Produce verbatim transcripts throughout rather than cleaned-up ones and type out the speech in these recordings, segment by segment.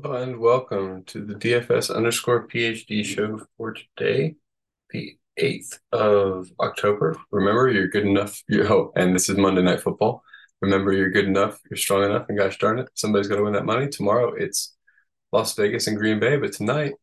Hello and welcome to the D F S underscore PhD show for today, the eighth of October. Remember, you're good enough. You're, oh, and this is Monday Night Football. Remember, you're good enough, you're strong enough, and gosh darn it, somebody's going to win that money. Tomorrow, it's Las Vegas and Green Bay, but tonight,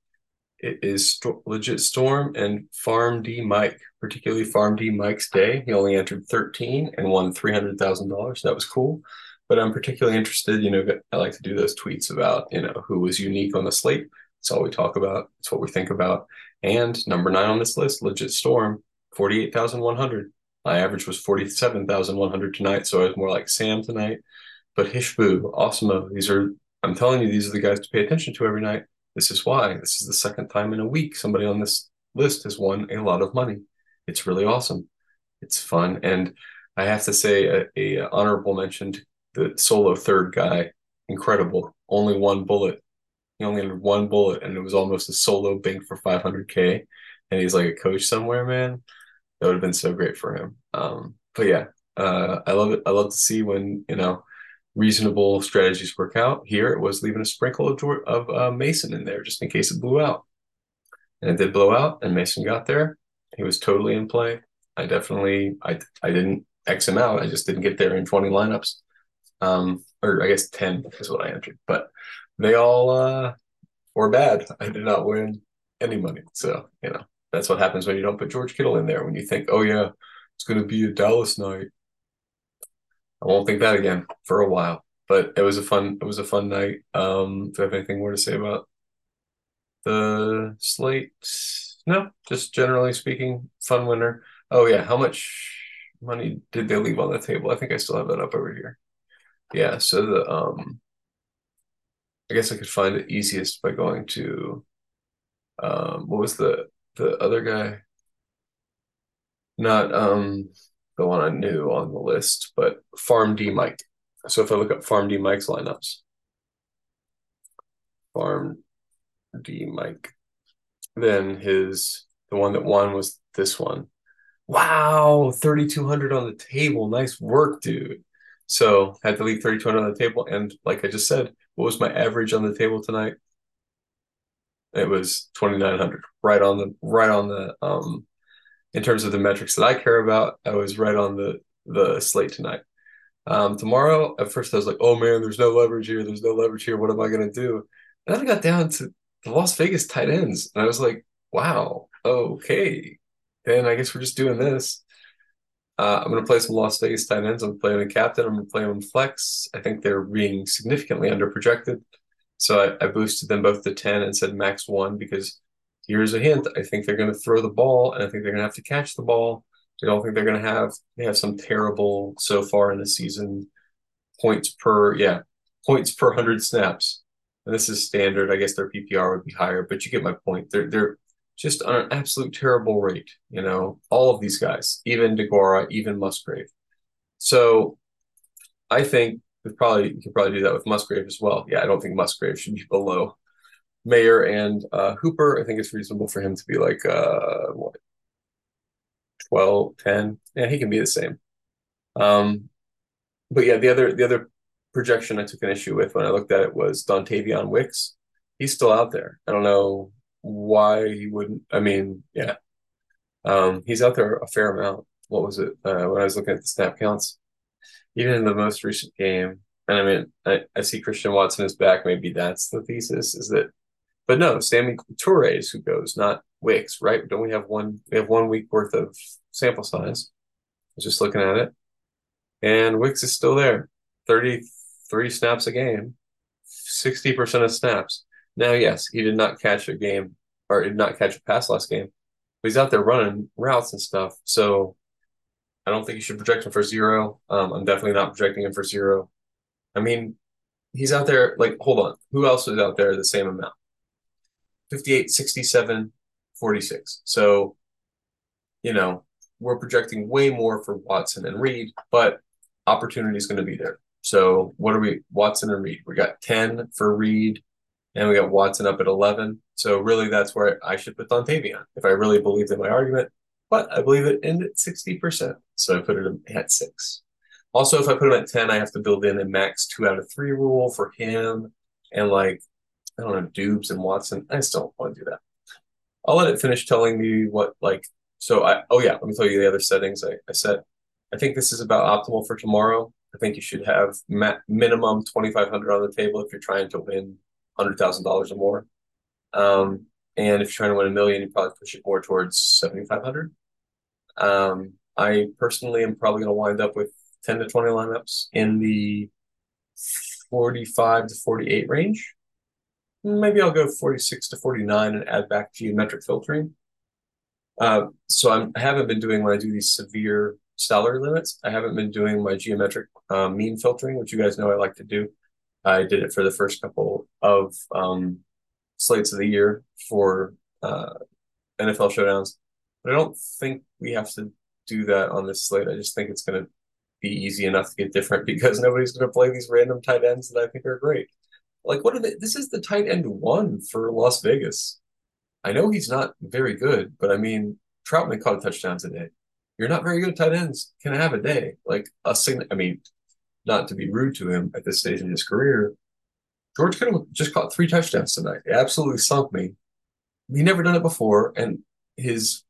it is st- Legit Storm and Farm D Mike, particularly Farm D Mike's day. He only entered thirteen and won three hundred thousand dollars. That was cool. But I'm particularly interested, you know, I like to do those tweets about, you know, who was unique on the slate. It's all we talk about. It's what we think about. And number nine on this list, Legit Storm, forty-eight thousand one hundred. My average was forty-seven thousand one hundred tonight, so I was more like Sam tonight. But Hishboo, Osmo, these are, I'm telling you, these are the guys to pay attention to every night. This is why. This is the second time in a week somebody on this list has won a lot of money. It's really awesome. It's fun. And I have to say a, a honorable mention to the solo third guy, incredible. Only one bullet. He only had one bullet, and it was almost a solo bank for five hundred K. And he's like a coach somewhere, man. That would have been so great for him. Um, but yeah, uh, I love it. I love to see when, you know, reasonable strategies work out. Here it was leaving a sprinkle of, of uh, Mason in there just in case it blew out. And it did blow out, and Mason got there. He was totally in play. I definitely, I, I didn't X him out. I just didn't get there in twenty lineups. Um, or I guess ten is what I entered, but they all uh, were bad. I did not win any money. So, you know, that's what happens when you don't put George Kittle in there, when you think, oh, yeah, it's going to be a Dallas night. I won't think that again for a while, but it was a fun, it was a fun night. Um, do I have anything more to say about the slate? No, just generally speaking, fun winner. Oh, yeah. How much money did they leave on the table? I think I still have that up over here. Yeah, so the um, I guess I could find it easiest by going to um, what was the the other guy? Not um the one I knew on the list, but Farm D Mike. So if I look up Farm D Mike's lineups, Farm D Mike, then his the one that won was this one. Wow, thirty-two hundred on the table. Nice work, dude. So I had to leave thirty-two hundred on the table. And like I just said, what was my average on the table tonight? It was twenty-nine hundred, right on the, right on the, um, in terms of the metrics that I care about, I was right on the, the slate tonight. Um, tomorrow, at first I was like, oh man, there's no leverage here. There's no leverage here. What am I going to do? And then I got down to the Las Vegas tight ends and I was like, wow, okay. Then I guess we're just doing this. Uh, I'm going to play some Las Vegas tight ends. I'm playing a captain. I'm going to play them flex. I think they're being significantly under-projected. So I, I boosted them both to ten and said max one because here's a hint. I think they're going to throw the ball, and I think they're going to have to catch the ball. I don't think they're going to have they have some terrible so far in the season points per, yeah, points per one hundred snaps. And this is standard. I guess their P P R would be higher, but you get my point. They're they're just on an absolute terrible rate, you know, all of these guys, even Deguara, even Musgrave. So I think we probably you could probably do that with Musgrave as well. Yeah, I don't think Musgrave should be below Mayer and uh, Hooper. I think it's reasonable for him to be like, uh, what, twelve, ten. Yeah, he can be the same. Um, but yeah, the other the other projection I took an issue with when I looked at it was Dontavion Wicks. He's still out there. I don't know why he wouldn't. I mean, yeah, um, he's out there a fair amount. What was it uh, when I was looking at the snap counts? Even in the most recent game, and I mean, I, I see Christian Watson is back. Maybe that's the thesis, is that? But no, Sammy Toure is who goes, not Wicks, right? Don't we have one? We have one week worth of sample size. I was just looking at it, and Wicks is still there. thirty-three snaps a game, sixty percent of snaps. Now, yes, he did not catch a game or did not catch a pass last game, but he's out there running routes and stuff. So I don't think you should project him for zero. Um, I'm definitely not projecting him for zero. I mean, he's out there. Like, hold on. Who else is out there the same amount? fifty-eight, sixty-seven, forty-six. So, you know, we're projecting way more for Watson and Reed, but opportunity is going to be there. So what are we? Watson and Reed. We got ten for Reed. And we got Watson up at eleven. So really, that's where I should put Dontavion if I really believed in my argument. But I believe it ended at sixty percent. So I put it at six. Also, if I put him at ten, I have to build in a max two out of three rule for him and like I don't know, Dubes and Watson. I still don't want to do that. I'll let it finish telling me what, like, so I, oh yeah, let me tell you the other settings I, I set. I think this is about optimal for tomorrow. I think you should have ma- minimum twenty-five hundred dollars on the table if you're trying to win one hundred thousand dollars or more. Um, and if you're trying to win a million, you probably push it more towards seventy-five hundred dollars. Um, I personally am probably going to wind up with ten to twenty lineups in the forty-five to forty-eight range. Maybe I'll go forty-six to forty-nine and add back geometric filtering. Uh, so I'm, I haven't been doing, when I do these severe salary limits, I haven't been doing my geometric uh, mean filtering, which you guys know I like to do. I did it for the first couple of um, slates of the year for uh, N F L showdowns. But I don't think we have to do that on this slate. I just think it's going to be easy enough to get different because nobody's going to play these random tight ends that I think are great. Like, what are they? This is the tight end one for Las Vegas. I know he's not very good, but I mean, Troutman caught a touchdown today. You're not very good at tight ends. Can have a day. Like, a sign- I mean, not to be rude to him at this stage in his career, George Kittle just caught three touchdowns tonight. It absolutely sunk me. He never done it before, and his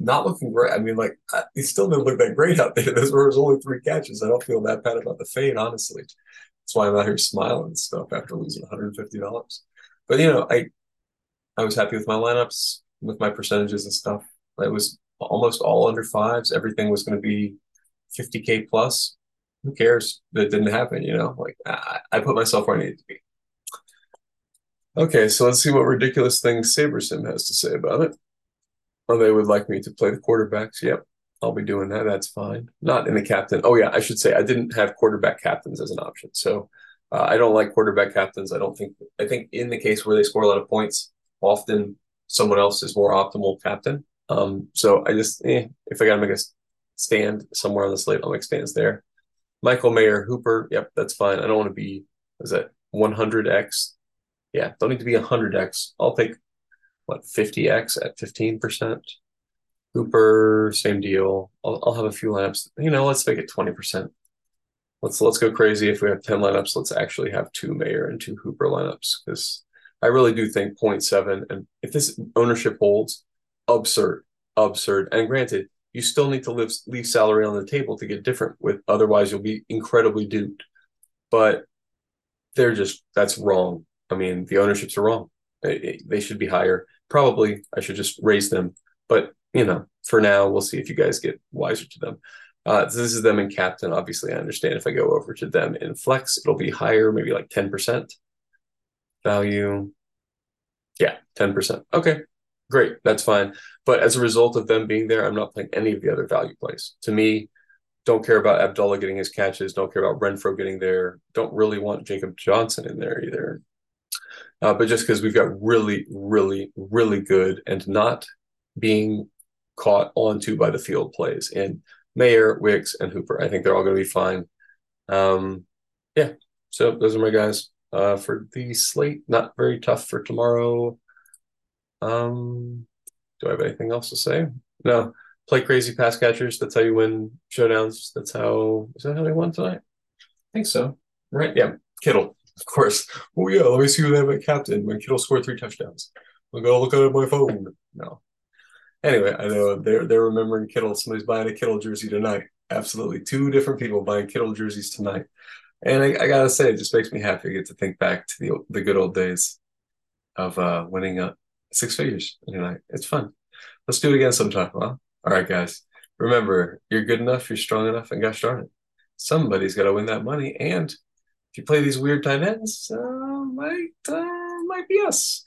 not looking great. I mean, like, he still didn't look that great out there. Those were his only three catches. I don't feel that bad about the fade, honestly. That's why I'm out here smiling and stuff after losing one hundred fifty dollars. But, you know, I I was happy with my lineups, with my percentages and stuff. It was almost all under fives. Everything was going to be fifty K plus. Who cares? That didn't happen, you know? Like, I, I put myself where I needed to be. Okay, so let's see what ridiculous things SaberSim has to say about it. Oh, they would like me to play the quarterbacks. Yep, I'll be doing that. That's fine. Not in the captain. Oh, yeah, I should say I didn't have quarterback captains as an option. So uh, I don't like quarterback captains. I don't think – I think in the case where they score a lot of points, often someone else is more optimal captain. Um, so I just eh, – if I got to make a stand somewhere on the slate, I'll make stands there. Michael Mayer, Hooper, yep, that's fine. I don't want to be – what is that, one hundred X? Yeah, don't need to be one hundred X. I'll take – what, fifty X at fifteen percent. Hooper, same deal. I'll, I'll have a few lineups. You know, let's make it twenty percent. Let's let's go crazy. If we have ten lineups, let's actually have two Mayer and two Hooper lineups, because I really do think zero point seven, and if this ownership holds, absurd, absurd. And granted, you still need to live, leave salary on the table to get different with, otherwise you'll be incredibly duped. But they're just, that's wrong. I mean, the ownerships are wrong. They, they should be higher. Probably I should just raise them. But, you know, for now, we'll see if you guys get wiser to them. Uh, so this is them in captain. Obviously, I understand if I go over to them in flex, it'll be higher, maybe like ten percent value. Yeah, ten percent. Okay, great. That's fine. But as a result of them being there, I'm not playing any of the other value plays. To me, don't care about Abdullah getting his catches. Don't care about Renfro getting there. Don't really want Jacob Johnson in there either. Uh, but just because we've got really, really, really good and not being caught onto by the field plays in Mayer, Wicks, and Hooper. I think they're all going to be fine. Um, yeah, so those are my guys uh, for the slate. Not very tough for tomorrow. Um, do I have anything else to say? No. Play crazy pass catchers. That's how you win showdowns. That's how – is that how they won tonight? I think so. Right? Yeah. Kittle. Of course. Oh, yeah, let me see who they have at captain when Kittle scored three touchdowns. I'll go look at my phone. No. Anyway, I know they're, they're remembering Kittle. Somebody's buying a Kittle jersey tonight. Absolutely. Two different people buying Kittle jerseys tonight. And I, I got to say, it just makes me happy to get to think back to the the good old days of uh, winning uh, six figures tonight. It's fun. Let's do it again sometime, huh? All right, guys. Remember, you're good enough, you're strong enough, and gosh darn it, somebody's got to win that money. And if you play these weird tight ends, uh, might uh, might be us.